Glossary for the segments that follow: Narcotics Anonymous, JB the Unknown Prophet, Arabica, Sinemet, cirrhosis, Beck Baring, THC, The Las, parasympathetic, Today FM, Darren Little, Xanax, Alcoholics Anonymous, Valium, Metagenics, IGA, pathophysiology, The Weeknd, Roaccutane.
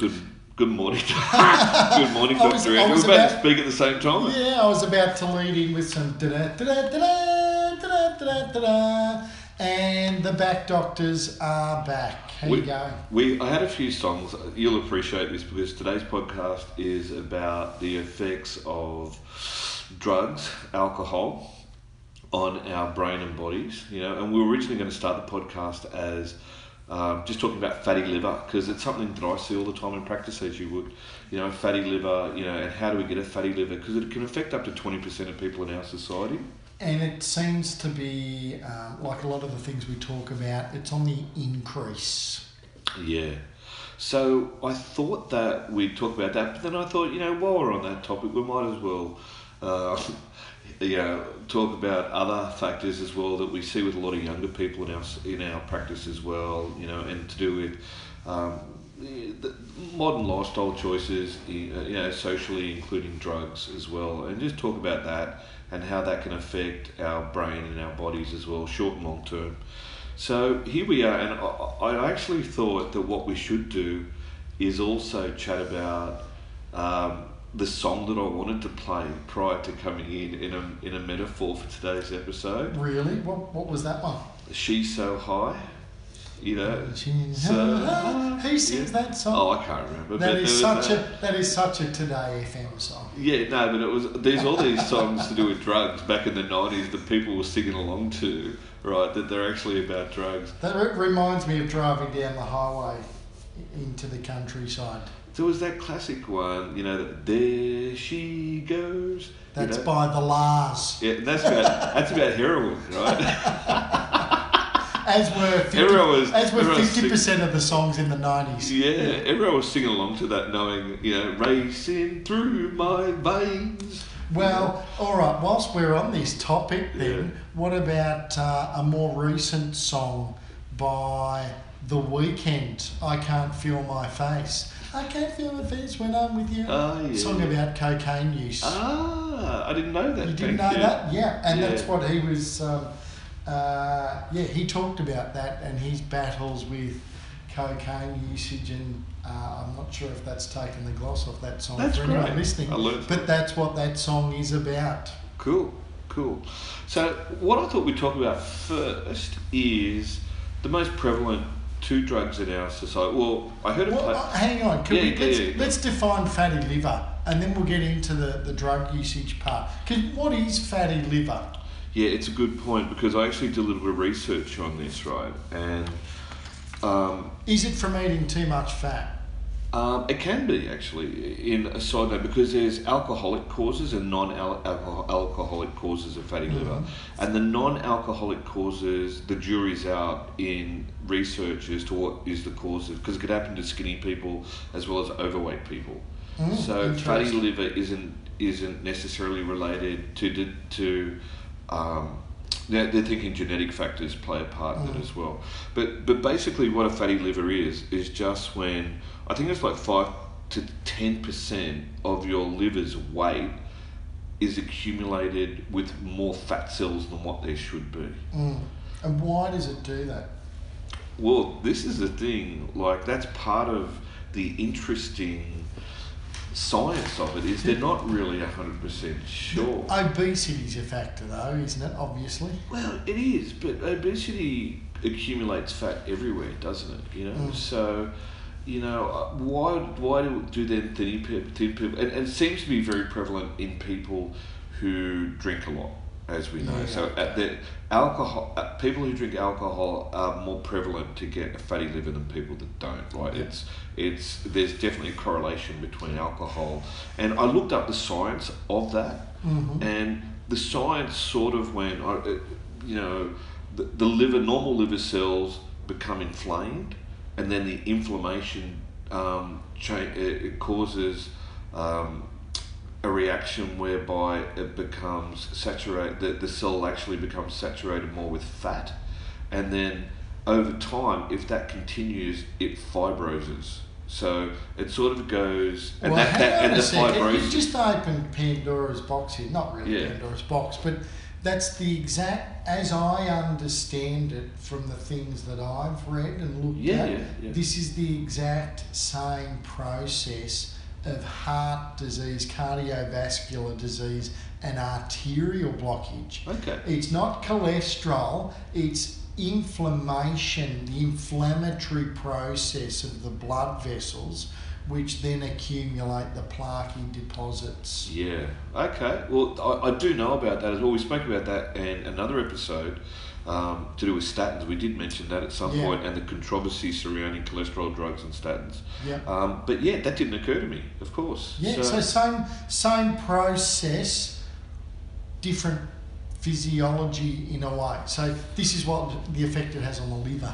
Good morning. Good morning, Dr. Andrew. We're about to speak at the same time. Yeah, I was about to lead in with some da-da-da-da-da-da-da-da-da. And the back doctors are back. How you going? I had a few songs. You'll appreciate this because today's podcast is about the effects of drugs, alcohol, on our brain and bodies. You know, and we were originally going to start the podcast as just talking about fatty liver, because it's something that I see all the time in practice, as you would. You know, fatty liver, you know, and how do we get a fatty liver? Because it can affect up to 20% of people in our society. And it seems to be, like a lot of the things we talk about, it's on the increase. Yeah. So I thought that we'd talk about that, but then I thought, you know, while we're on that topic, we might as well talk about other factors as well that we see with a lot of younger people in our practice as well, you know, and to do with the modern lifestyle choices, you know, socially, including drugs as well, and just talk about that and how that can affect our brain and our bodies as well, short and long term. So here we are, and I actually thought that what we should do is also chat about the song that I wanted to play prior to coming in a metaphor for today's episode. Really? What was that one? She's So High. You know. She's so high. Who sings that song? Oh, I can't remember. That is such a Today FM song. Yeah, no, but there's all these songs to do with drugs back in the 90s that people were singing along to, right? That they're actually about drugs. That reminds me of driving down the highway into the countryside. There was that classic one, you know, that There She Goes. That's, you know, by The Las. Yeah, that's about heroin, right? As were 50% of the songs in the 90s. Yeah, everyone was singing along to that, knowing, you know, racing through my veins. Well, all right, whilst we're on this topic then, what about a more recent song by The Weeknd, I Can't Feel My Face? I can't feel my face when I'm with you. Oh, yeah. Song about cocaine use. Ah, I didn't know that. You didn't know that? Yeah, and that's what he was... he talked about that and his battles with cocaine usage, and I'm not sure if that's taken the gloss off that song for anyone listening. I learned that. But that's what that song is about. Cool. So what I thought we'd talk about first is the most prevalent two drugs in our society. Well, I heard of... hang on. Let's define fatty liver, and then we'll get into the drug usage part. Because what is fatty liver? Yeah, it's a good point, because I actually did a little bit of research on this, right? And is it from eating too much fat? It can be, actually, in a side note, because there's alcoholic causes and non-alcoholic causes of fatty liver. And the non-alcoholic causes, the jury's out in research as to what is the cause, because it could happen to skinny people as well as overweight people. So fatty liver isn't necessarily related to they're thinking genetic factors play a part in it as well. But basically what a fatty liver is just when, I think it's like 5 to 10% of your liver's weight is accumulated with more fat cells than what there should be. And why does it do that? Well, this is the thing, like that's part of the interesting science of it, is they're not really 100% sure. Obesity's a factor though, isn't it, obviously? Well, it is, but obesity accumulates fat everywhere, doesn't it? You know, so, you know, why do then thin people, and it seems to be very prevalent in people who drink a lot, as we know. People who drink alcohol are more prevalent to get a fatty liver than people that don't. Right? Yeah. It's there's definitely a correlation between alcohol, and I looked up the science of that, and the science sort of went, you know, the liver, normal liver cells become inflamed, and then the inflammation it causes a reaction whereby it becomes saturated, the cell actually becomes saturated more with fat, and then over time, if that continues, it fibroses. So it sort of goes, and well, hang on a second, you've just opened Pandora's box here. Not really Pandora's box, but That's the exact, as I understand it from the things that I've read and looked at, this is the exact same process of heart disease, cardiovascular disease and arterial blockage. Okay. It's not cholesterol, it's inflammation, the inflammatory process of the blood vessels which then accumulate the plaque deposits. Yeah, okay. Well, I do know about that as well. We spoke about that in another episode to do with statins. We did mention that at some point, and the controversy surrounding cholesterol drugs and statins. Yeah. But yeah, that didn't occur to me, of course. Yeah, so same process, different physiology in a way. So this is what the effect it has on the liver.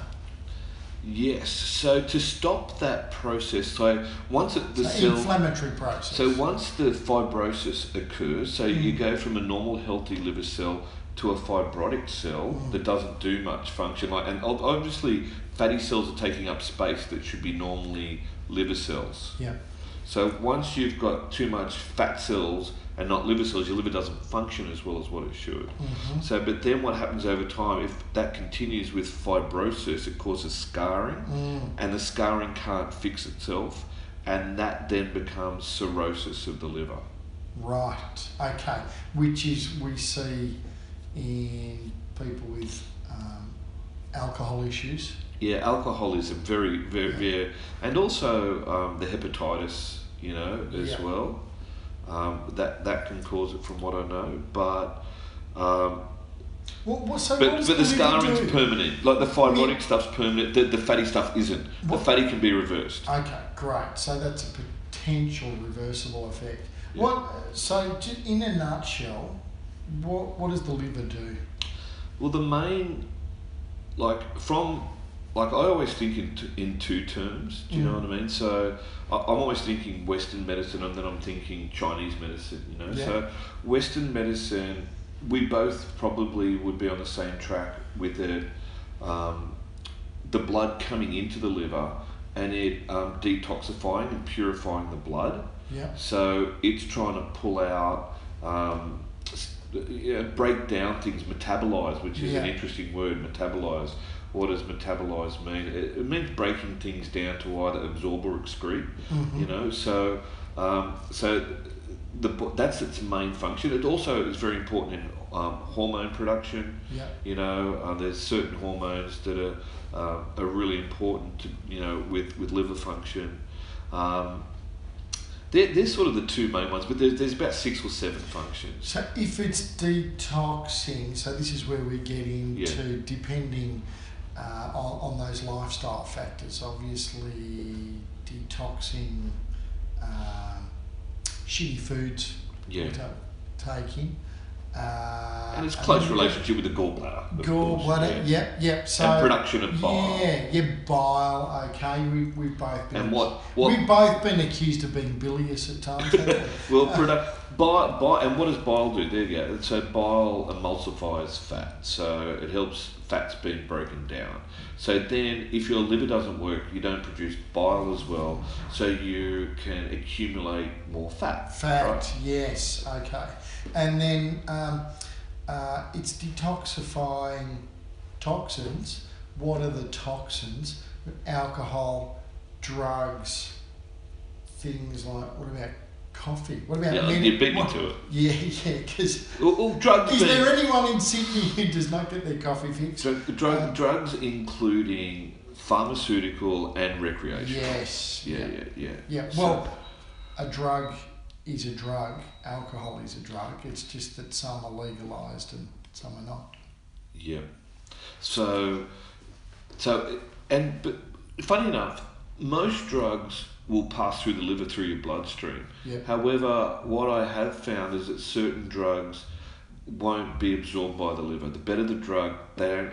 Yes, so to stop that process, so once the cell, inflammatory process. So once the fibrosis occurs, so you go from a normal healthy liver cell to a fibrotic cell that doesn't do much function, and obviously fatty cells are taking up space that should be normally liver cells. Yeah. So once you've got too much fat cells and not liver cells, your liver doesn't function as well as what it should. Mm-hmm. So, but then what happens over time, if that continues with fibrosis, it causes scarring, and the scarring can't fix itself, and that then becomes cirrhosis of the liver. Right, okay, which is we see in people with alcohol issues. Yeah, alcoholism, very, very, and also the hepatitis, you know, as well. That can cause it from what I know, but the scarring's permanent. Like the fibrotic stuff's permanent. The fatty stuff isn't. The fatty can be reversed. Okay, great. So that's a potential reversible effect. Yeah. So in a nutshell, what does the liver do? Well, the main, I always think in two terms, do you know what I mean? So I'm always thinking Western medicine, and then I'm thinking Chinese medicine, you know? Yeah. So Western medicine, we both probably would be on the same track with the blood coming into the liver and it detoxifying and purifying the blood. Yeah. So it's trying to pull out, break down things, metabolize, which is an interesting word, metabolize. What does metabolize mean? It means breaking things down to either absorb or excrete, you know. So, that's its main function. It also is very important in hormone production. Yeah. You know, there's certain hormones that are really important to, you know, with liver function. They're sort of the two main ones, but there's about 6 or 7 functions. So if it's detoxing, so this is where we get into depending. On those lifestyle factors, obviously detoxing shitty foods taking. And it's close relationship with the gallbladder. Gallbladder, yep. So, and production of bile. Yeah, bile, okay. We've both been... And what... We've both been accused of being bilious at times, haven't we? Well, bile, and what does bile do? There you go. So bile emulsifies fat, so it helps fat's being broken down. So then if your liver doesn't work, you don't produce bile as well, so you can accumulate more fat. Fat, right? Yes, okay. And then it's detoxifying toxins. What are the toxins? Alcohol, drugs, things like, what about coffee? What about you beat me to it. Yeah, because is there anyone in Sydney who does not get their coffee fixed? Drugs, including pharmaceutical and recreational. Yes. Yeah. Well, a drug is a drug. Alcohol is a drug. It's just that some are legalised and some are not. Yeah. But funny enough, most drugs will pass through the liver through your bloodstream. Yep. However, what I have found is that certain drugs won't be absorbed by the liver. The better the drug, they're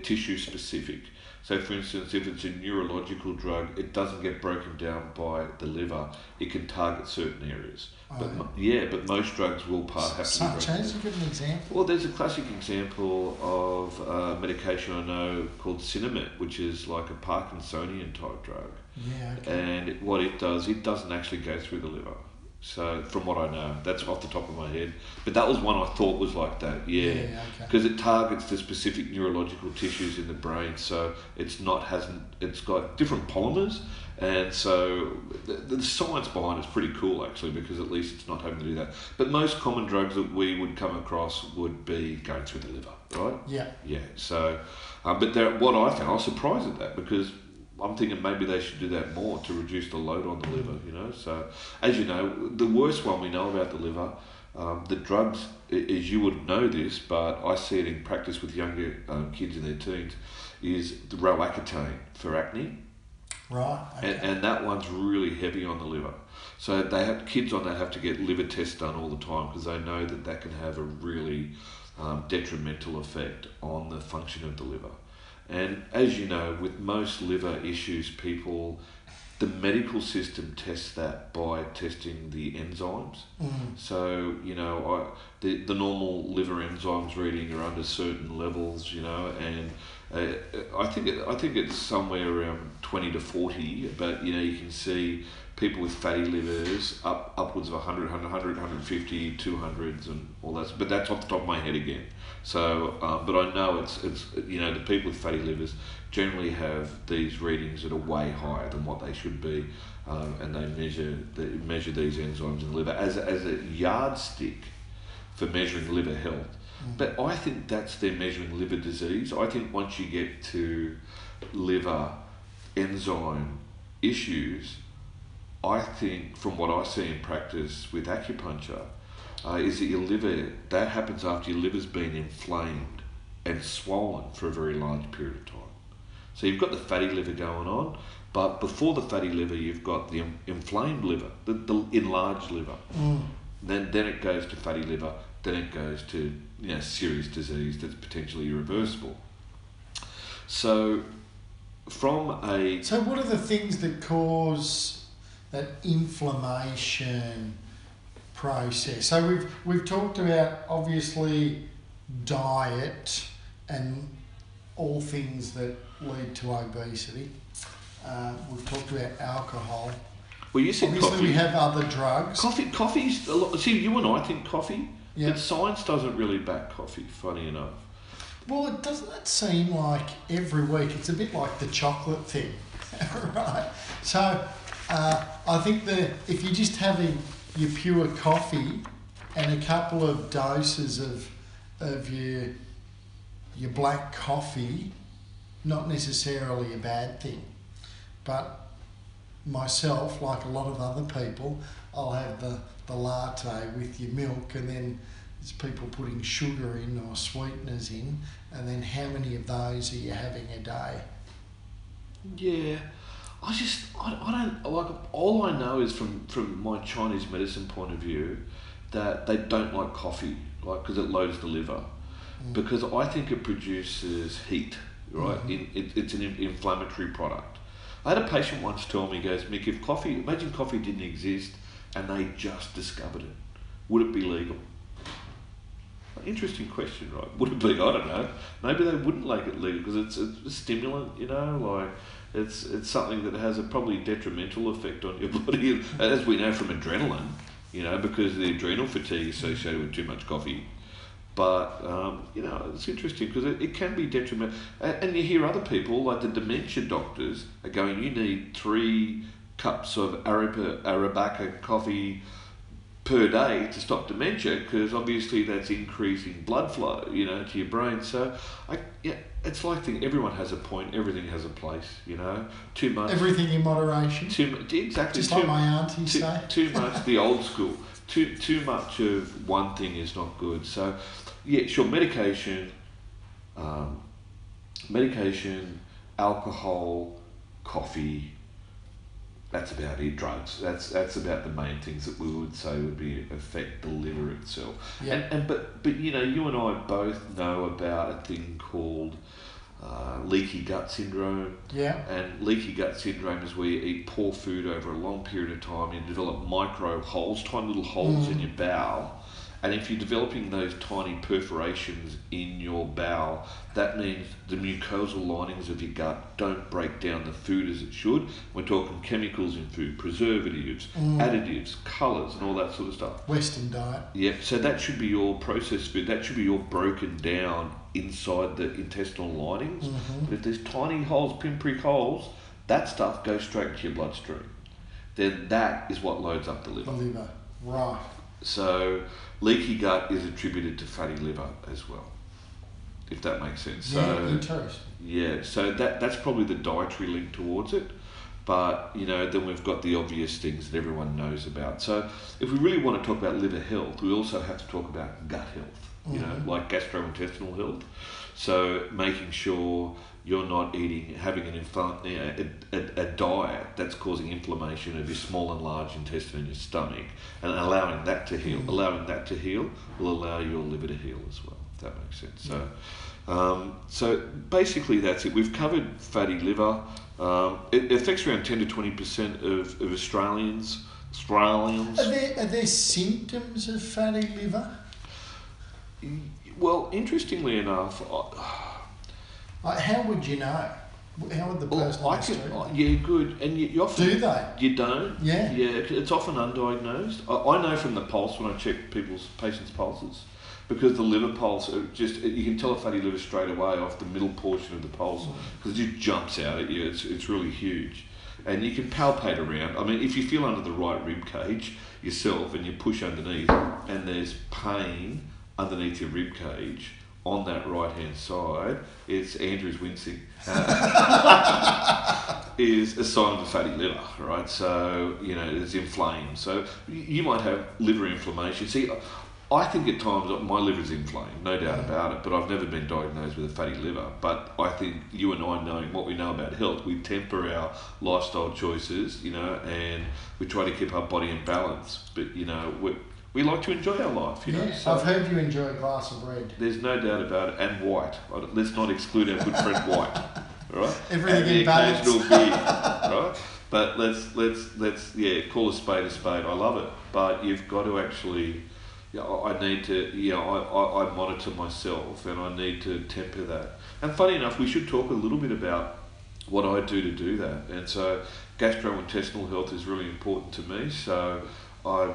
tissue specific. So for instance, if it's a neurological drug, it doesn't get broken down by the liver. It can target certain areas. But most drugs will have to be broken down. Such as a good example? Well, there's a classic example of medication I know called Sinemet, which is like a Parkinsonian type drug. Yeah, okay. And what it does, it doesn't actually go through the liver. So from what I know, that's off the top of my head. But that was one I thought was like that, yeah. Because it targets the specific neurological tissues in the brain, so it's got different polymers, and so the science behind it's pretty cool actually, because at least it's not having to do that. But most common drugs that we would come across would be going through the liver, right? Yeah. Yeah. So, but what I found, I was surprised at that, because I'm thinking maybe they should do that more to reduce the load on the liver, you know. So, as you know, the worst one we know about the liver, the drugs, as you would know this, but I see it in practice with younger kids in their teens, is the Roaccutane for acne. Right. Okay. And that one's really heavy on the liver. So they have kids on that have to get liver tests done all the time, because they know that can have a really detrimental effect on the function of the liver. And as you know, with most liver issues, the medical system tests that by testing the enzymes. Mm-hmm. So, you know, the normal liver enzymes reading are under certain levels, you know, and I think it's somewhere around 20 to 40, but, you know, you can see people with fatty livers upwards of 100, 100, 150, 200s and all that. But that's off the top of my head again. So, but I know it's you know, the people with fatty livers generally have these readings that are way higher than what they should be, and they measure these enzymes in the liver as a yardstick for measuring liver health. Mm. But I think that's them measuring liver disease. I think once you get to liver enzyme issues, I think from what I see in practice with acupuncture, is that your liver, that happens after your liver's been inflamed and swollen for a very large period of time. So you've got the fatty liver going on, but before the fatty liver, you've got the inflamed liver, the enlarged liver. Mm. Then it goes to fatty liver, then it goes to, you know, serious disease that's potentially irreversible. So So what are the things that cause that inflammation process? So we've talked about, obviously, diet and all things that lead to obesity. We've talked about alcohol. Well, you said obviously coffee. We have other drugs. Coffee's a lot. See, you and I think coffee, yep. But science doesn't really back coffee, funny enough. Well, doesn't it seem like every week it's a bit like the chocolate thing, right? So I think that if you're just having your pure coffee and a couple of doses of your black coffee, not necessarily a bad thing. But myself, like a lot of other people, I'll have the latte with your milk, and then there's people putting sugar in or sweeteners in, and then how many of those are you having a day? Yeah. I don't, like, all I know is from my Chinese medicine point of view that they don't like coffee, like, because it loads the liver. Mm. Because I think it produces heat, right? Mm-hmm. It's an inflammatory product. I had a patient once tell me, he goes, Mick, if coffee, imagine coffee didn't exist and they just discovered it, would it be legal? Interesting question, right? Would it be? I don't know. Maybe they wouldn't like it legal because it's a stimulant, you know, like it's something that has a probably detrimental effect on your body, as we know from adrenaline, you know, because of the adrenal fatigue associated with too much coffee. But, you know, it's interesting because it can be detrimental. And you hear other people, like the dementia doctors, are going, you need 3 cups of Arabica coffee per day to stop dementia, because obviously that's increasing blood flow, you know, to your brain. So it's like everyone has a point, everything has a place, you know. Too much, everything in moderation. Exactly. Just like my auntie say. Too much, the old school. Too much of one thing is not good. So yeah, sure, medication, alcohol, coffee. That's about it. Drugs. That's about the main things that we would say would be affect the liver itself. Yeah. But you know, you and I both know about a thing called leaky gut syndrome. Yeah. And leaky gut syndrome is where you eat poor food over a long period of time, you develop micro holes, tiny little holes in your bowel, And if you're developing those tiny perforations in your bowel, that means the mucosal linings of your gut don't break down the food as it should. We're talking chemicals in food, preservatives, additives, colours, and all that sort of stuff. Western diet. Yeah, so that should be your processed food. That should be your broken down inside the intestinal linings. Mm-hmm. But if there's tiny holes, pinprick holes, that stuff goes straight to your bloodstream. Then that is what loads up the liver. The liver, right. So leaky gut is attributed to fatty liver as well, if that makes sense. Yeah, so, interesting. Yeah, so that's probably the dietary link towards it. But, you know, then we've got the obvious things that everyone knows about. So if we really want to talk about liver health, we also have to talk about gut health, you know, like gastrointestinal health. So making sure you're not eating, having a diet that's causing inflammation of your small and large intestine and your stomach, and allowing that to heal. Allowing that to heal will allow your liver to heal as well, if that makes sense. So, so basically that's it. We've covered fatty liver. It affects around 10 to 20% of Australians. Are there symptoms of fatty liver? Well, interestingly enough, how would you know? How would the person? Yeah, good. And you often do they? You don't. Yeah. Yeah, it's often undiagnosed. I know from the pulse when I check patients' pulses, because the liver pulse you can tell a fatty liver straight away off the middle portion of the pulse, because it just jumps out at you. It's really huge, and you can palpate around. I mean, if you feel under the right rib cage yourself and you push underneath, and there's pain underneath your rib cage on that right-hand side, Andrew's wincing, is a sign of a fatty liver, right? So, you know, it's inflamed. So you might have liver inflammation. See, I think at times my liver is inflamed, no doubt about it, but I've never been diagnosed with a fatty liver. But I think you and I, knowing what we know about health, we temper our lifestyle choices, you know, and we try to keep our body in balance. But, you know, we like to enjoy our life, you know. Yeah, so I've heard you enjoy a glass of red. There's no doubt about it, and white. Let's not exclude our good friend white, right? Everything and the in balance. Occasional beer, right? But let's call a spade. I love it, but you've got to actually. You know, I need to. You know, I monitor myself, and I need to temper that. And funny enough, we should talk a little bit about what I do to do that. And so, gastrointestinal health is really important to me. So. I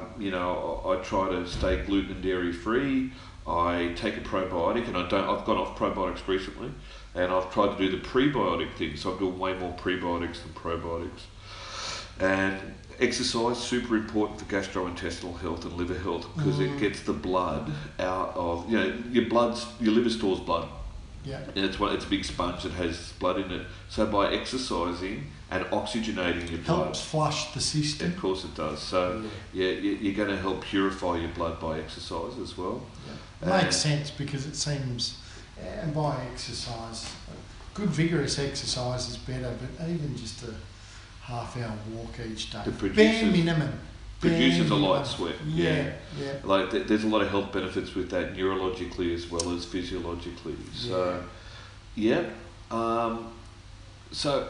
try to stay gluten and dairy free. I take a probiotic, and I've gone off probiotics recently, and I've tried to do the prebiotic thing. So I'm doing way more prebiotics than probiotics. And exercise, super important for gastrointestinal health and liver health, because it gets the blood out of, you know, your liver stores blood. Yeah. And it's a big sponge that has blood in it. So by exercising and oxygenating your blood, helps flush the system. Of course it does. So you're going to help purify your blood by exercise as well. Yeah. Makes sense, because it seems, and by exercise, good vigorous exercise is better. But even just a half-hour walk each day, bare minimum. Produces a light sweat. Yeah. Like there's a lot of health benefits with that, neurologically as well as physiologically. So,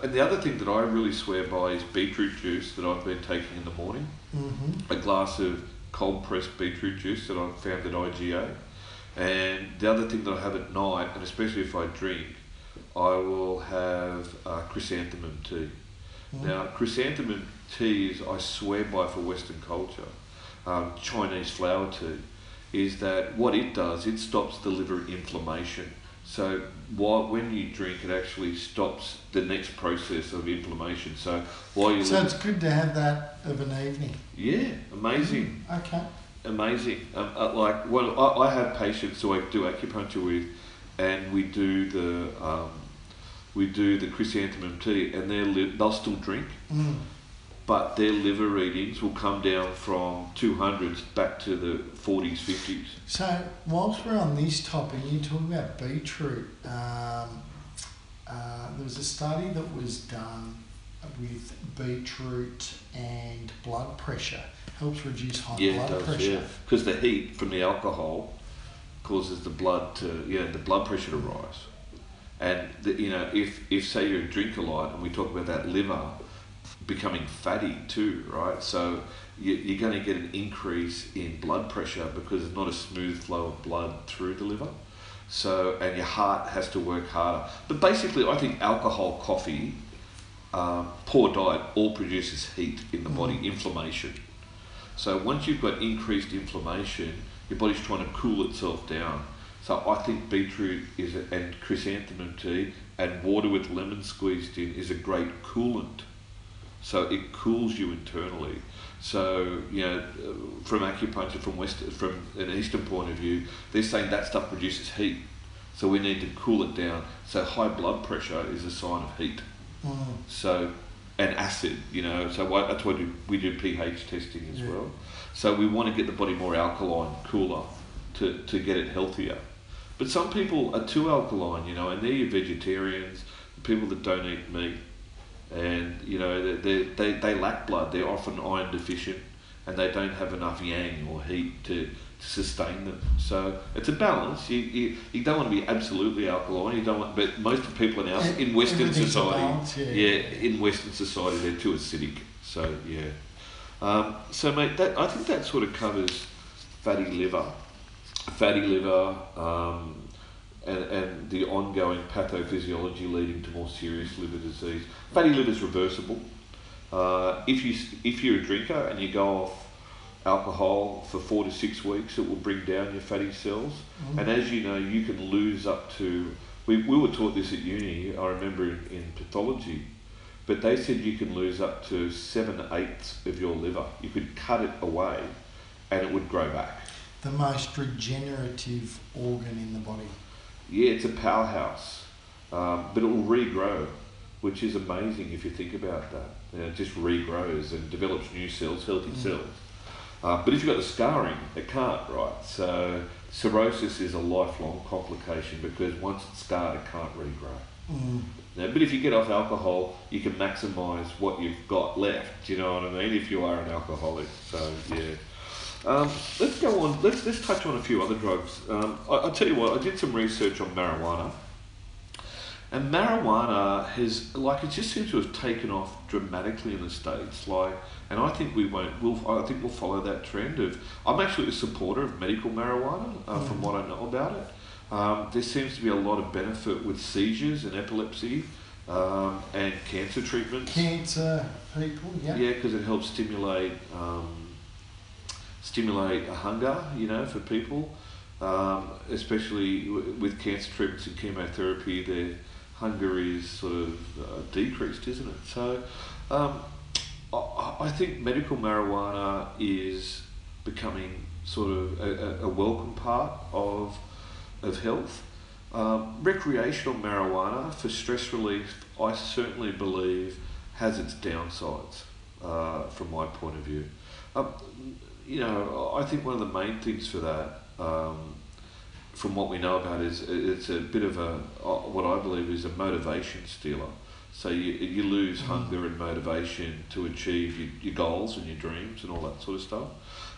and the other thing that I really swear by is beetroot juice that I've been taking in the morning. Mm-hmm. A glass of cold pressed beetroot juice that I've found at IGA. And the other thing that I have at night, and especially if I drink, I will have chrysanthemum tea. Mm. Now, chrysanthemum tea is, I swear by, for Western culture, Chinese flower tea, is that what it does, it stops the liver inflammation. So when you drink, it actually stops the next process of inflammation. So it's good to have that of an evening. Yeah, amazing. Mm, okay. Amazing. I have patients who I do acupuncture with, and we do the chrysanthemum tea, and they'll still drink. Mm. But their liver readings will come down from 200s back to the 40s, 50s. So whilst we're on this topic, you're talking about beetroot. There was a study that was done with beetroot and blood pressure. Helps reduce high blood pressure. Because the heat from the alcohol causes the blood to, the blood pressure to rise. And, if say you're a drinker light, and we talk about that liver, becoming fatty too, right? So you're going to get an increase in blood pressure because there's not a smooth flow of blood through the liver. So, and your heart has to work harder. But basically, I think alcohol, coffee, poor diet, all produces heat in the body, inflammation. So once you've got increased inflammation, your body's trying to cool itself down. So I think beetroot is and chrysanthemum tea and water with lemon squeezed in is a great coolant. So it cools you internally. So, you know, from acupuncture, from an Eastern point of view, they're saying that stuff produces heat. So we need to cool it down. So high blood pressure is a sign of heat. Mm. So, and acid, you know, so that's why we do pH testing as well. So we want to get the body more alkaline, cooler, to get it healthier. But some people are too alkaline, you know, and they're your vegetarians, people that don't eat meat. And, you know, they lack blood. They're often iron deficient and they don't have enough yang or heat to sustain them. So it's a balance. You don't want to be absolutely alkaline. But most of the people in Western society, in Western society, they're too acidic. So, yeah. So, mate, I think that sort of covers fatty liver. Fatty liver, and the ongoing pathophysiology leading to more serious liver disease. Fatty liver is reversible. If you're a drinker and you go off alcohol for 4 to 6 weeks, it will bring down your fatty cells. Mm-hmm. And as you know, you can lose up to... We were taught this at uni, I remember in pathology, but they said you can lose up to 7/8 of your liver. You could cut it away and it would grow back. The most regenerative organ in the body. Yeah, it's a powerhouse, but it will regrow, which is amazing if you think about that. You know, it just regrows and develops new cells, healthy cells. But if you've got the scarring, it can't, right? So cirrhosis is a lifelong complication because once it's scarred, it can't regrow. Mm. Now, but if you get off alcohol, you can maximise what you've got left, do you know what I mean, if you are an alcoholic, so yeah. Let's go on. Let's touch on a few other drugs. I'll tell you what. I did some research on marijuana, and marijuana has it just seems to have taken off dramatically in the States. And I think we won't. I think we'll follow that trend. I'm actually a supporter of medical marijuana from what I know about it. There seems to be a lot of benefit with seizures and epilepsy. And cancer treatments. Cancer people, yeah. Yeah, because it helps stimulate. Stimulate a hunger, you know, for people, especially with cancer treatments and chemotherapy, their hunger is sort of decreased, isn't it? So I think medical marijuana is becoming sort of a welcome part of health. Recreational marijuana for stress relief, I certainly believe, has its downsides from my point of view. You know, I think one of the main things for that, from what we know about, is it's a bit of what I believe is a motivation stealer. So you lose hunger and motivation to achieve your goals and your dreams and all that sort of stuff.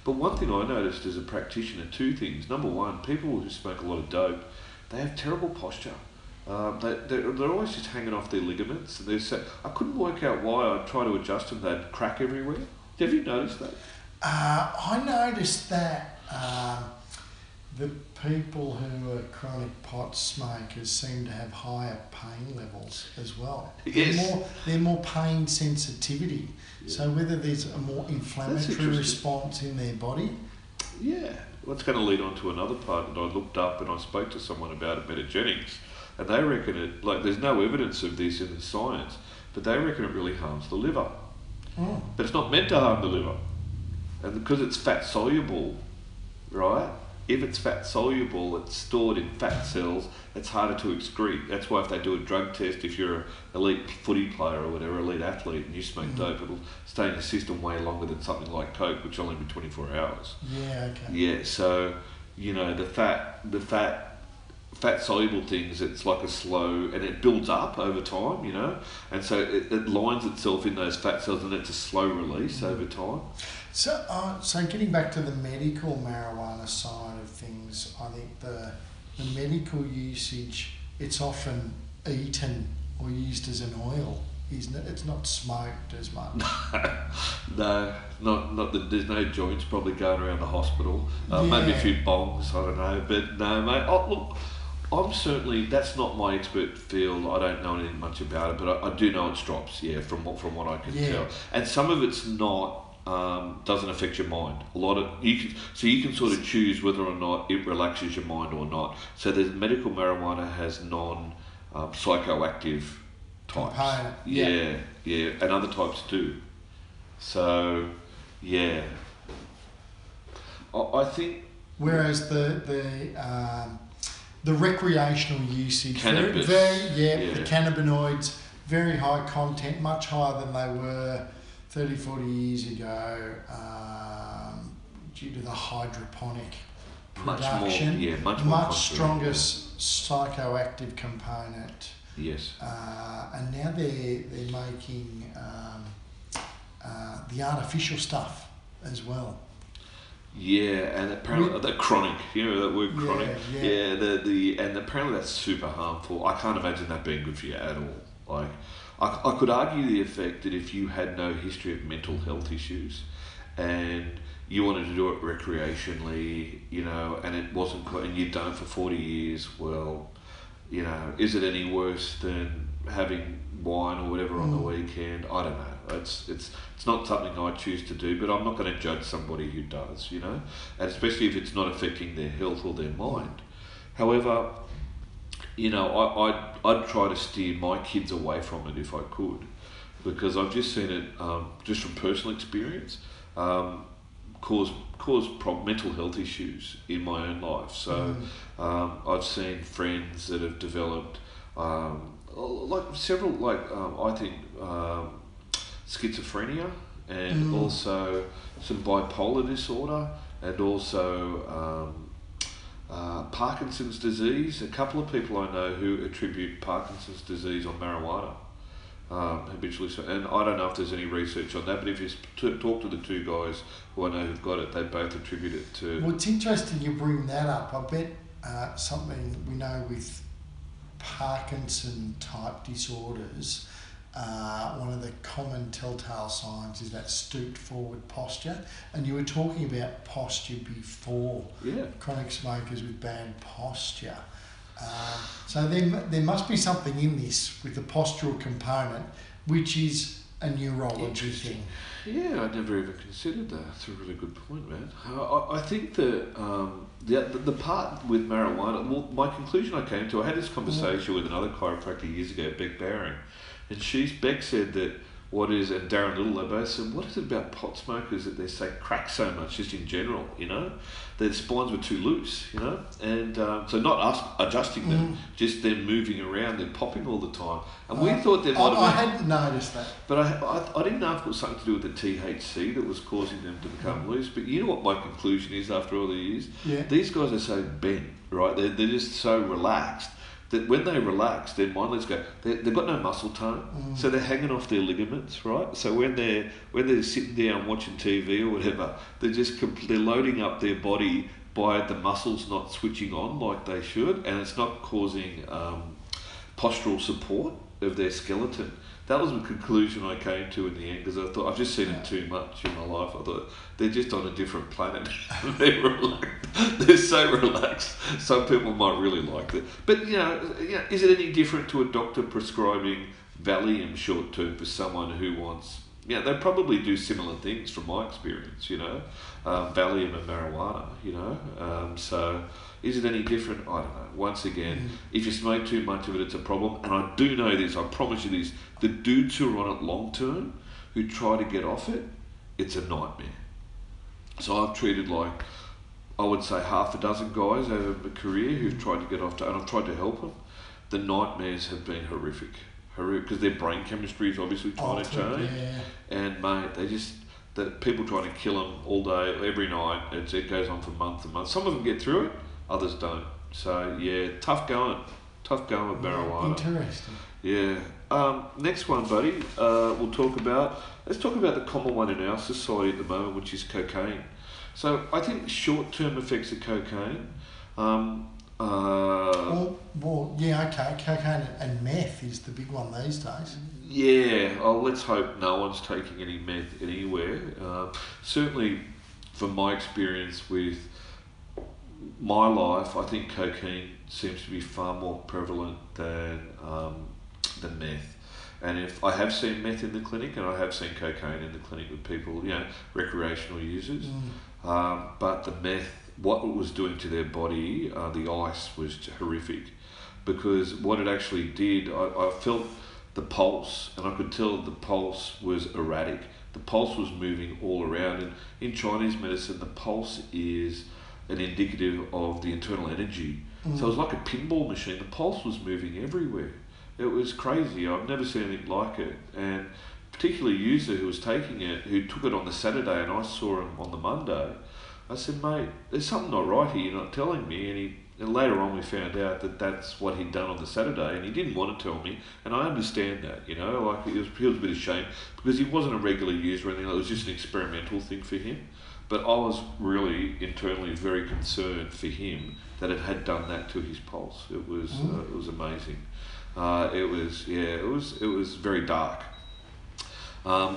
But one thing I noticed as a practitioner, two things. Number one, people who smoke a lot of dope, they have terrible posture. They're always just hanging off their ligaments. And I couldn't work out why. I'd try to adjust them, they'd crack everywhere. Have you noticed that? I noticed that the people who are chronic pot smokers seem to have higher pain levels as well. Yes. They're more pain sensitivity. Yeah. So whether there's a more inflammatory response in their body. Yeah. Well, it's going to lead on to another part. And I looked up and I spoke to someone about it, Metagenics, and they reckon it, there's no evidence of this in the science, but they reckon it really harms the liver. Mm. But it's not meant to harm the liver. And because it's fat soluble, right? If it's fat soluble, it's stored in fat cells, it's harder to excrete. That's why if they do a drug test, if you're an elite footy player or whatever, elite athlete, and you smoke dope, it'll stay in your system way longer than something like Coke, which will only be 24 hours. Yeah, okay. Yeah, so, you know, the fat soluble things, it's like a slow, and it builds up over time, you know? And so it lines itself in those fat cells, and it's a slow release over time. So getting back to the medical marijuana side of things, I think the medical usage, it's often eaten or used as an oil. it's not smoked as much. No, not that there's no joints probably going around the hospital. Maybe a few bongs, I don't know. But no, mate, look, I'm certainly, that's not my expert field. I don't know anything much about it, but I do know it drops, from what I can tell. And some of it's not, doesn't affect your mind. A lot of you can sort of choose whether or not it relaxes your mind or not. So there's medical marijuana has non psychoactive types. Yeah, and other types too. So yeah, I think. Whereas the recreational usage, cannabis, the cannabinoids, very high content, much higher than they were 30, 40 years ago, due to the hydroponic production, much stronger psychoactive component. Yes. And now they're making the artificial stuff as well. Yeah, and apparently the chronic, that word chronic. And apparently that's super harmful. I can't imagine that being good for you at all. Like, I could argue the effect that if you had no history of mental health issues and you wanted to do it recreationally, and it wasn't, and you'd done it for 40 years, well, is it any worse than having wine or whatever on the weekend? I don't know. It's not something I choose to do, but I'm not going to judge somebody who does, and especially if it's not affecting their health or their mind. However, I'd try to steer my kids away from it if I could, because I've just seen it just from personal experience cause mental health issues in my own life. So I've seen friends that have developed schizophrenia and also some bipolar disorder and also Parkinson's disease. A couple of people I know who attribute Parkinson's disease on marijuana habitually, and I don't know if there's any research on that, but if you talk to the two guys who I know who've got it, they both attribute it to. Well, it's interesting you bring that up. I bet something we know with Parkinson type disorders, one of the common telltale signs is that stooped forward posture, and you were talking about posture before. Chronic smokers with bad posture, so there must be something in this with the postural component, which is a neurology thing. I'd never even considered that. That's a really good point, man. I think that the part with marijuana, well, my conclusion I came to, I had this conversation with another chiropractor years ago, Beck Baring. And Beck said that and Darren Little, they both said, what is it about pot smokers that they say crack so much, just in general, Their spines were too loose, And so not us adjusting them, just them moving around, they're popping all the time. And we thought they might have... I hadn't noticed that. But I didn't know if it was something to do with the THC that was causing them to become loose. But you know what my conclusion is after all the years? Yeah. These guys are so bent, right? They're just so relaxed. That when they relax, their mind lets go. They've got no muscle tone, so they're hanging off their ligaments, right? So when they're sitting down watching TV or whatever, they're loading up their body by the muscles not switching on like they should, and it's not causing postural support of their skeleton. That was the conclusion I came to in the end, because I thought I've just seen it too much in my life. I thought they're just on a different planet. They're so relaxed. Some people might really like that. But is it any different to a doctor prescribing Valium short term for someone who wants? They probably do similar things from my experience. Valium and marijuana. So. Is it any different? I don't know. Once again, if you smoke too much of it, it's a problem. And I do know this, I promise you this, the dudes who are on it long term, who try to get off it, it's a nightmare. So I've treated I would say half a dozen guys over my career who've tried to get off it, and I've tried to help them. The nightmares have been horrific, because their brain chemistry is obviously trying to change. Yeah. And mate, that people trying to kill them all day, every night, it goes on for months and months. Some of them get through it. Others don't. So, tough going with marijuana. Interesting. Yeah. Next one, buddy, let's talk about the common one in our society at the moment, which is cocaine. So I think short-term effects of cocaine Well, yeah, okay, cocaine and meth is the big one these days. Yeah, oh, let's hope no one's taking any meth anywhere. Certainly, from my experience with my life, I think cocaine seems to be far more prevalent than meth. And if I have seen meth in the clinic, and I have seen cocaine in the clinic with people, you know, recreational users. Mm. But the meth, what it was doing to their body, the ice was horrific, because what it actually did, I felt the pulse, and I could tell the pulse was erratic. The pulse was moving all around, and in Chinese medicine, the pulse is an indicative of the internal energy. Mm. So it was like a pinball machine. The pulse was moving everywhere. It was crazy. I've never seen anything like it. And particularly a user who was taking it, who took it on the Saturday, and I saw him on the Monday. I said, mate, there's something not right here. You're not telling me. And later on we found out that that's what he'd done on the Saturday, and he didn't want to tell me, and I understand that, you know, like it was a bit of shame, because he wasn't a regular user or anything, it was just an experimental thing for him. But I was really internally very concerned for him that it had done that to his pulse. It was amazing. It was very dark.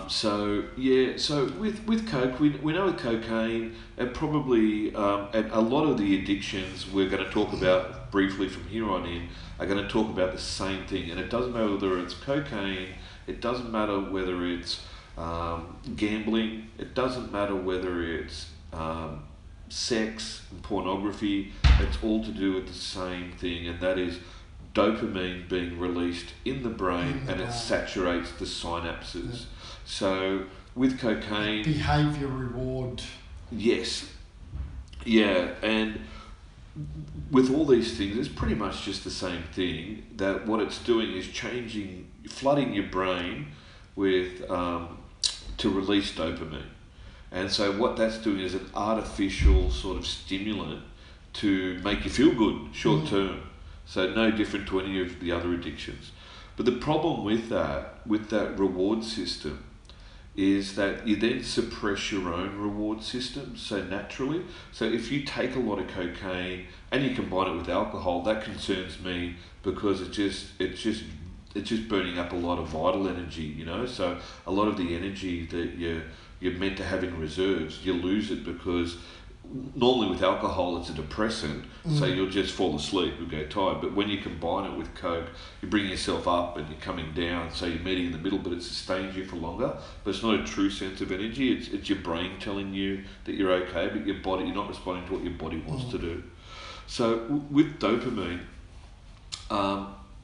So with coke, we know with cocaine, and probably and a lot of the addictions we're going to talk about briefly from here on in are going to talk about the same thing. And it doesn't matter whether it's cocaine, it doesn't matter whether it's gambling, it doesn't matter whether it's sex and pornography. It's all to do with the same thing, and that is dopamine being released in the brain, and it saturates the synapses. Yeah. So with cocaine, behavior reward. Yes. Yeah, and with all these things, it's pretty much just the same thing, that what it's doing is changing, flooding your brain with to release dopamine. And so what that's doing is an artificial sort of stimulant to make you feel good short term. So no different to any of the other addictions. But the problem with that reward system, is that you then suppress your own reward system so naturally. So if you take a lot of cocaine and you combine it with alcohol, that concerns me, because it's just burning up a lot of vital energy, you know. So a lot of the energy that you're meant to have in reserves, you lose it, because normally with alcohol it's a depressant, so you'll just fall asleep, you'll go tired. But when you combine it with coke, you bring yourself up and you're coming down, so you're meeting in the middle, but it sustains you for longer. But it's not a true sense of energy. It's your brain telling you that you're okay, but your body, you're not responding to what your body wants to do. So with dopamine,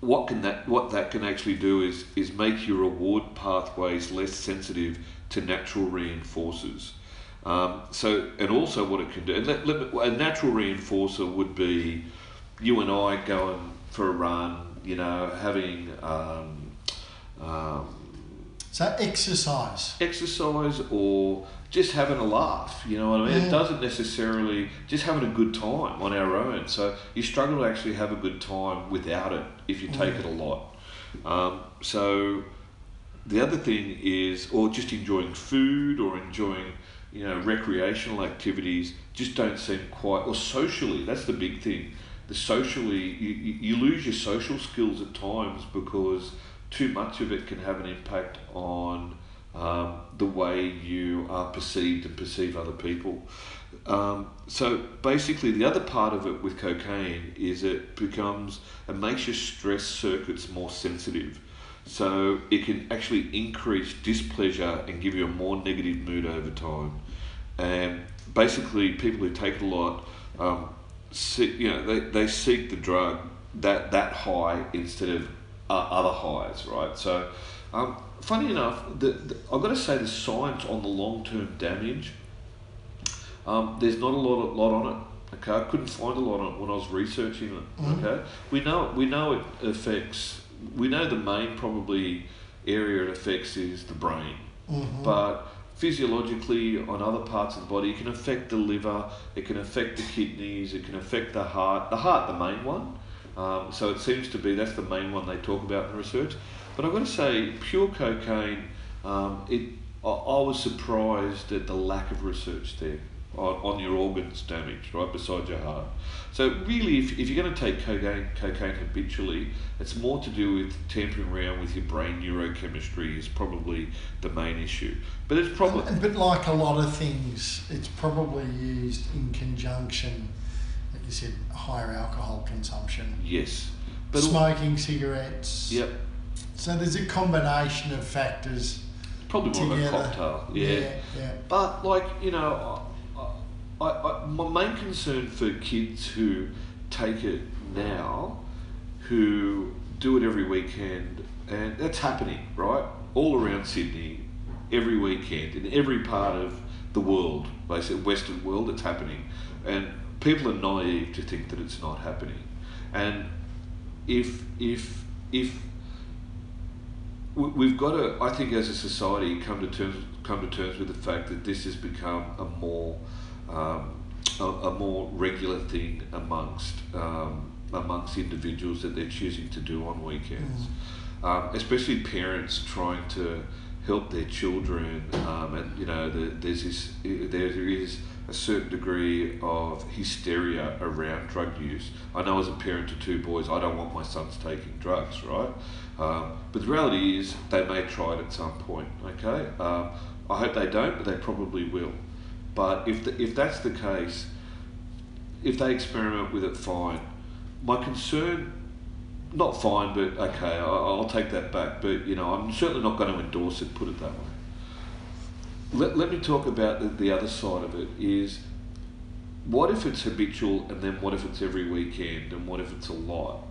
what that can actually do is make your reward pathways less sensitive to natural reinforcers. And also what it can do, a natural reinforcer would be you and I going for a run, you know, having so exercise, or just having a laugh, you know what I mean? Yeah. It doesn't necessarily, just having a good time on our own. So you struggle to actually have a good time without it if you take it a lot. So the other thing is, or just enjoying food or enjoying, you know, recreational activities just don't seem quite, or socially, that's the big thing. You lose your social skills at times, because too much of it can have an impact on the way you are perceived and perceive other people. So basically the other part of it with cocaine is it makes your stress circuits more sensitive. So it can actually increase displeasure and give you a more negative mood over time. And basically, people who take it a lot, they seek the drug, that high instead of other highs, right? So, funny enough, I've got to say the science on the long-term damage, there's not a lot on it. Okay, I couldn't find a lot on it when I was researching it. Okay, we know it affects. We know the main probably area it affects is the brain, but physiologically on other parts of the body, it can affect the liver, it can affect the kidneys, it can affect the heart. The heart, the main one. So it seems to be that's the main one they talk about in the research. But I've got to say, pure cocaine, I was surprised at the lack of research there. on your organs damaged, right beside your heart. So really, if you're going to take cocaine habitually, it's more to do with tampering around with your brain. Neurochemistry is probably the main issue. But it's probably... But like a lot of things, it's probably used in conjunction, like you said, higher alcohol consumption. Yes. But smoking cigarettes. Yep. So there's a combination of factors. Probably more together. Of a cocktail. Yeah. But like, you know, my main concern for kids who take it now, who do it every weekend, and that's happening, right? All around Sydney, every weekend, in every part of the world, basically Western world, it's happening. And people are naive to think that it's not happening. And if we've got to, I think, as a society, come to terms with the fact that this has become a more regular thing amongst individuals that they're choosing to do on weekends, especially parents trying to help their children. And you know, there is a certain degree of hysteria around drug use. I know as a parent to two boys, I don't want my sons taking drugs, right? But the reality is they may try it at some point. Okay, I hope they don't, but they probably will. But if that's the case, if they experiment with it, fine. My concern, not fine, but okay, I'll take that back. But you know, I'm certainly not going to endorse it. Put it that way. Let me talk about the other side of it. Is what if it's habitual, and then what if it's every weekend, and what if it's a lot,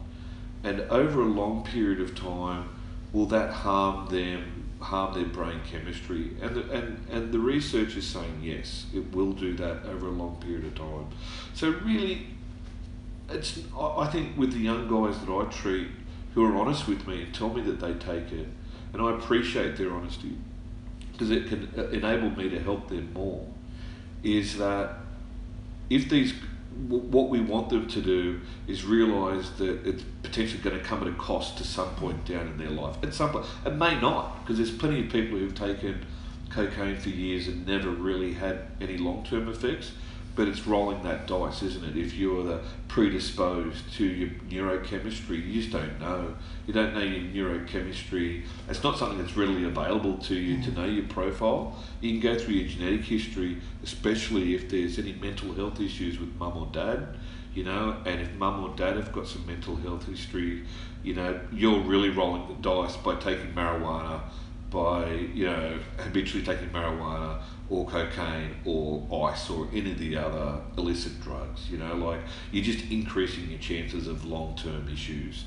and over a long period of time, will that harm their brain chemistry? And the research is saying yes, it will do that over a long period of time. So really, I think with the young guys that I treat, who are honest with me and tell me that they take it, and I appreciate their honesty because it can enable me to help them more, is that if these... what we want them to do is realise that it's potentially going to come at a cost to some point down in their life. At some point, it may not, because there's plenty of people who've taken cocaine for years and never really had any long-term effects, but it's rolling that dice, isn't it? If you're predisposed to your neurochemistry, you just don't know. You don't know your neurochemistry. It's not something that's readily available to you to know your profile. You can go through your genetic history, especially if there's any mental health issues with mum or dad, you know, and if mum or dad have got some mental health history, you know, you're really rolling the dice by taking marijuana, by, you know, habitually taking marijuana or cocaine or ice or any of the other illicit drugs, you know, like you're just increasing your chances of long-term issues.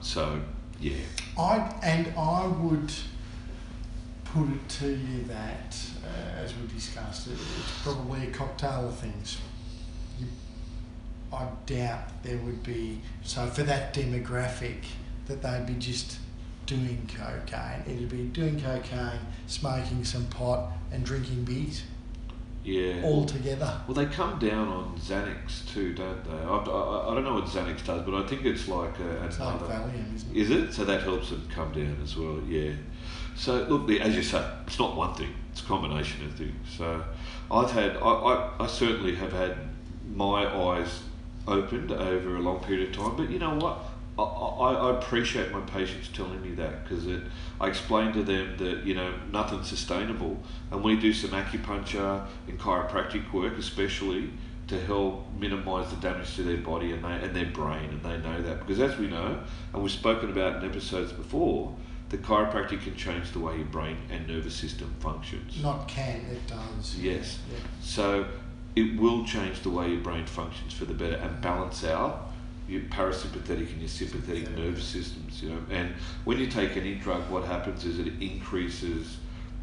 So, yeah. I would put it to you that, as we discussed, it's probably a cocktail of things. I doubt there would be, so for that demographic, that they'd be just doing cocaine. It'd be doing cocaine, smoking some pot, and drinking beers. Yeah. All together. Well, they come down on Xanax too, don't they? I don't know what Xanax does, but I think it's like it's another. Like Valium, isn't it? Is it? So that helps them come down as well. Yeah. So look, as you say, it's not one thing; it's a combination of things. So I certainly have had my eyes opened over a long period of time. But you know what? I appreciate my patients telling me that, because I explain to them that, you know, nothing's sustainable, and we do some acupuncture and chiropractic work especially to help minimise the damage to their body and their brain, and they know that, because as we know, and we've spoken about in episodes before, that chiropractic can change the way your brain and nervous system functions. Not can, it does. Yes. Yeah. So it will change the way your brain functions for the better and balance out your parasympathetic and your sympathetic nervous systems, you know. And when you take any drug, what happens is it increases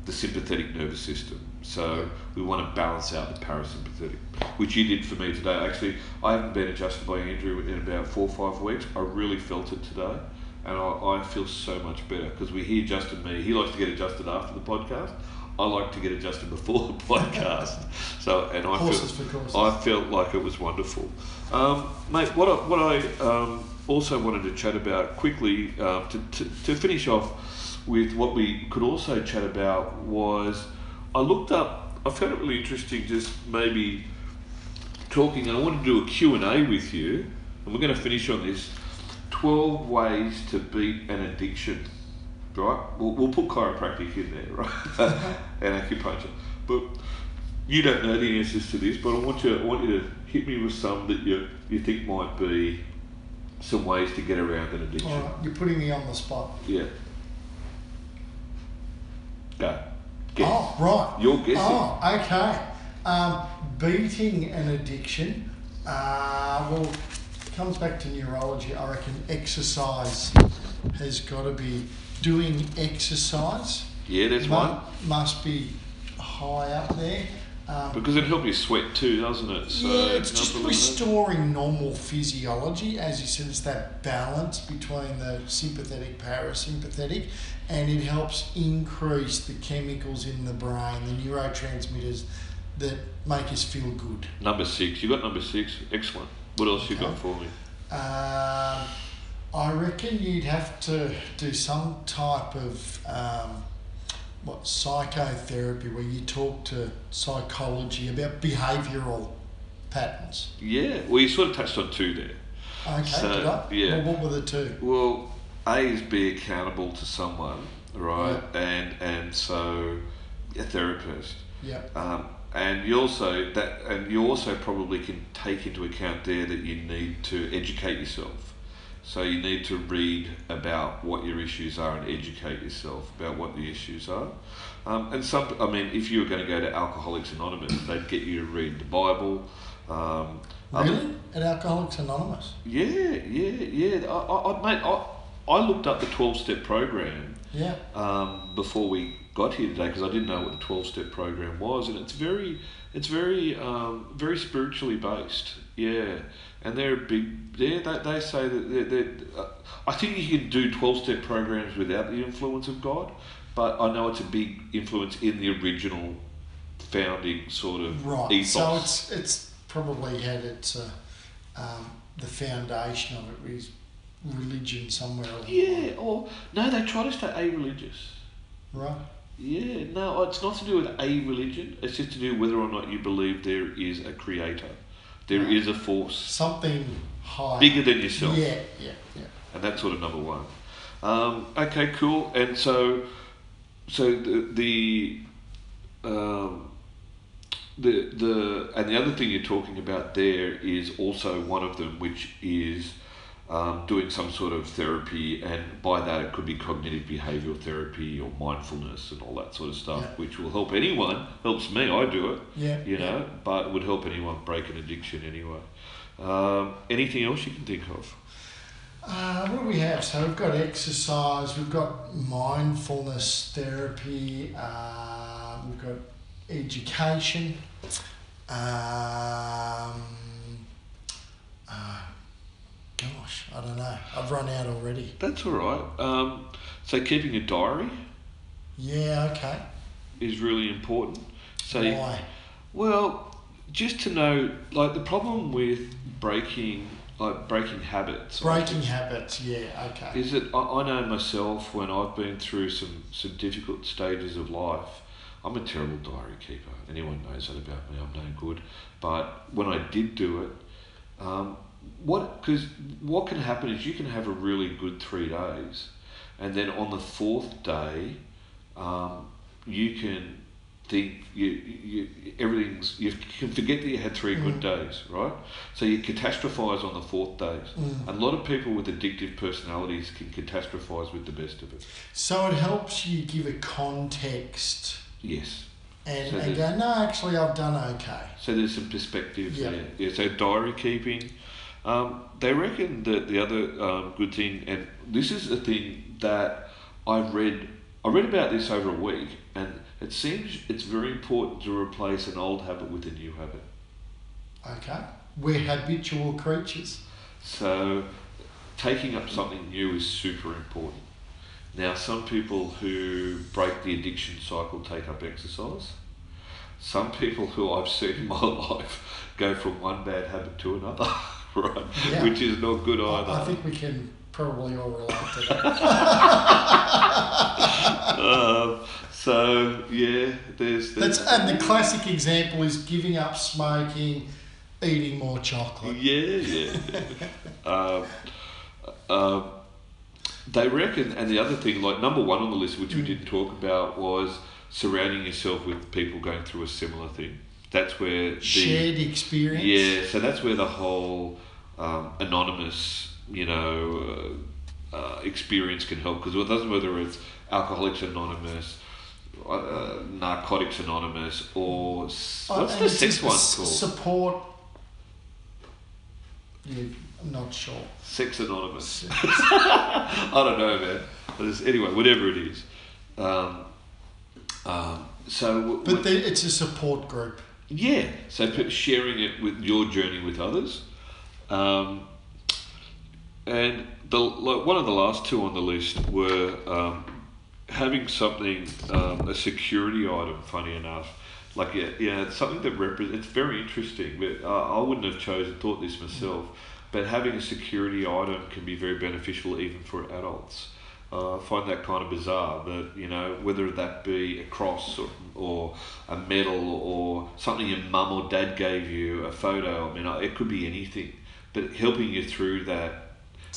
the sympathetic nervous system. So we want to balance out the parasympathetic, which you did for me today. Actually, I haven't been adjusted by Andrew in about 4 or 5 weeks. I really felt it today, and I feel so much better, because he adjusted me. He likes to get adjusted after the podcast. I like to get adjusted before the podcast, I felt like it was wonderful, mate. What I also wanted to chat about quickly to finish off with what we could also chat about was I looked up I found it really interesting just maybe talking, and I want to do a Q&A with you, and we're going to finish on this, 12 ways to beat an addiction, right? We'll put chiropractic in there, right? And acupuncture. But you don't know the answers to this, but I want you to hit me with some that you think might be some ways to get around an addiction. All right, you're putting me on the spot. Yeah. Go. Guess. Oh, right. You're guessing. Oh, okay. Beating an addiction, well, it comes back to neurology. I reckon exercise has got to be, doing exercise. Yeah, that's one. Must be high up there. Because it helps you sweat too, doesn't it? So yeah, it's just restoring normal physiology. As you said, it's that balance between the sympathetic, parasympathetic, and it helps increase the chemicals in the brain, the neurotransmitters that make us feel good. Number 6. You got number 6. Excellent. What else you got for me? I reckon you'd have to do some type of... psychotherapy, where you talk to psychology about behavioural patterns. Yeah, well, you sort of touched on 2 there. Okay, so, did I? Yeah. Well, what were the 2? Well, A is be accountable to someone, right? Yep. And so a therapist. Yeah. And you also probably can take into account there that you need to educate yourself. So you need to read about what your issues are and educate yourself about what the issues are. If you were going to go to Alcoholics Anonymous, they'd get you to read the Bible. Really? At Alcoholics Anonymous? Yeah. I looked up the 12-step program. Yeah. Before we got here today, because I didn't know what the 12-step program was, and it's very spiritually based. Yeah. And they're they say that they're I think you can do 12-step programs without the influence of God, but I know it's a big influence in the original founding sort of ethos. So it's probably had its the foundation of it is religion somewhere along the way. Or no, they try to stay a-religious. Right. Yeah, no, it's not to do with a religion, it's just to do whether or not you believe there is a creator. There is a force. Something higher. Bigger than yourself. Yeah. And that's sort of number 1. Okay, cool. And so the other thing you're talking about there is also one of them, which is doing some sort of therapy, and by that it could be cognitive behavioural therapy or mindfulness and all that sort of stuff, which will help anyone. Helps me, I do it. You know, but it would help anyone break an addiction anyway. Anything else you can think of? What do we have? So we've got exercise, we've got mindfulness therapy, we've got education. Gosh, I don't know. I've run out already. That's all right. So keeping a diary. Yeah. Okay. Is really important. So why? Well, just to know, like the problem with breaking habits. Breaking habits. Yeah. Okay. Is that I know myself when I've been through some difficult stages of life. I'm a terrible diary keeper. Anyone knows that about me. I'm no good. But when I did do it, what can happen is you can have a really good 3 days, and then on the 4th day, you can think you can forget that you had 3 good days, right? So you catastrophize on the 4th day. A lot of people with addictive personalities can catastrophize with the best of it. So it helps you give a context. Yes. And go, no, actually, I've done okay. So there's some perspective there. Yeah. So diary keeping. They reckon that the other good thing, and this is a thing that I read about this over a week, and it seems it's very important to replace an old habit with a new habit. Okay. We're habitual creatures. So taking up something new is super important. Now, some people who break the addiction cycle take up exercise. Some people who I've seen in my life go from one bad habit to another. Right, yeah. Which is not good either. I think we can probably all relate to that. So yeah, there's and the classic example is giving up smoking, eating more chocolate. Yeah. They reckon, and the other thing, like number one on the list, which we didn't talk about, was surrounding yourself with people going through a similar thing. That's where the shared experience. Yeah, so that's where the whole anonymous, experience can help, because it doesn't matter whether it's Alcoholics Anonymous, Narcotics Anonymous, or what's the sixth one called? Support. Yeah, I'm not sure. Sex Anonymous. I don't know, man. But anyway, whatever it is. But it's a support group. Yeah. So sharing it with your journey with others. And one of the last two on the list were having something, a security item, funny enough. It's something that represents, it's very interesting, but I wouldn't have thought this myself, but having a security item can be very beneficial even for adults. I find that kind of bizarre, that, whether that be a cross or a medal or something your mum or dad gave you, a photo, it could be anything, but helping you through that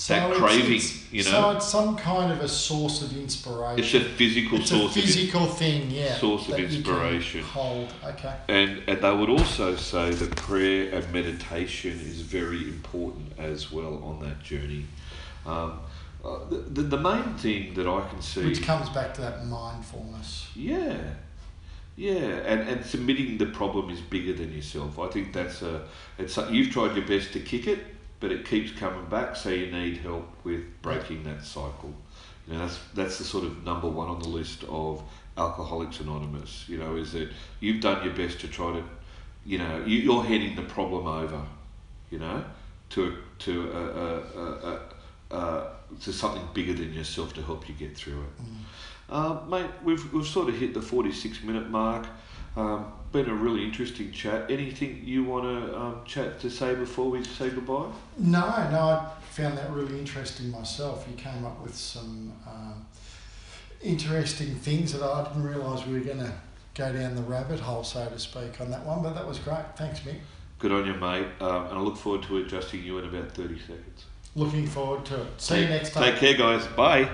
craving, So it's some kind of a source of inspiration. It's a physical source. It's a physical thing, yeah. Source of inspiration. You can hold, okay. And they would also say that prayer and meditation is very important as well on that journey. The main thing that I can see, which comes back to that mindfulness. Yeah, and submitting the problem is bigger than yourself. I think that's you've tried your best to kick it, but it keeps coming back, so you need help with breaking that cycle. That's the sort of number one on the list of Alcoholics Anonymous, is that you've done your best to try to, you're handing the problem over, to something bigger than yourself to help you get through it. Mate, we've sort of hit the 46-minute mark. Been a really interesting chat. Anything you want to say before we say goodbye? No, I found that really interesting myself. You came up with some interesting things that I didn't realise we were going to go down the rabbit hole, so to speak, on that one, but that was great. Thanks, Mick. Good on you, mate. And I look forward to adjusting you in about 30 seconds. Looking forward to it. See you next time. Take care, guys. Bye.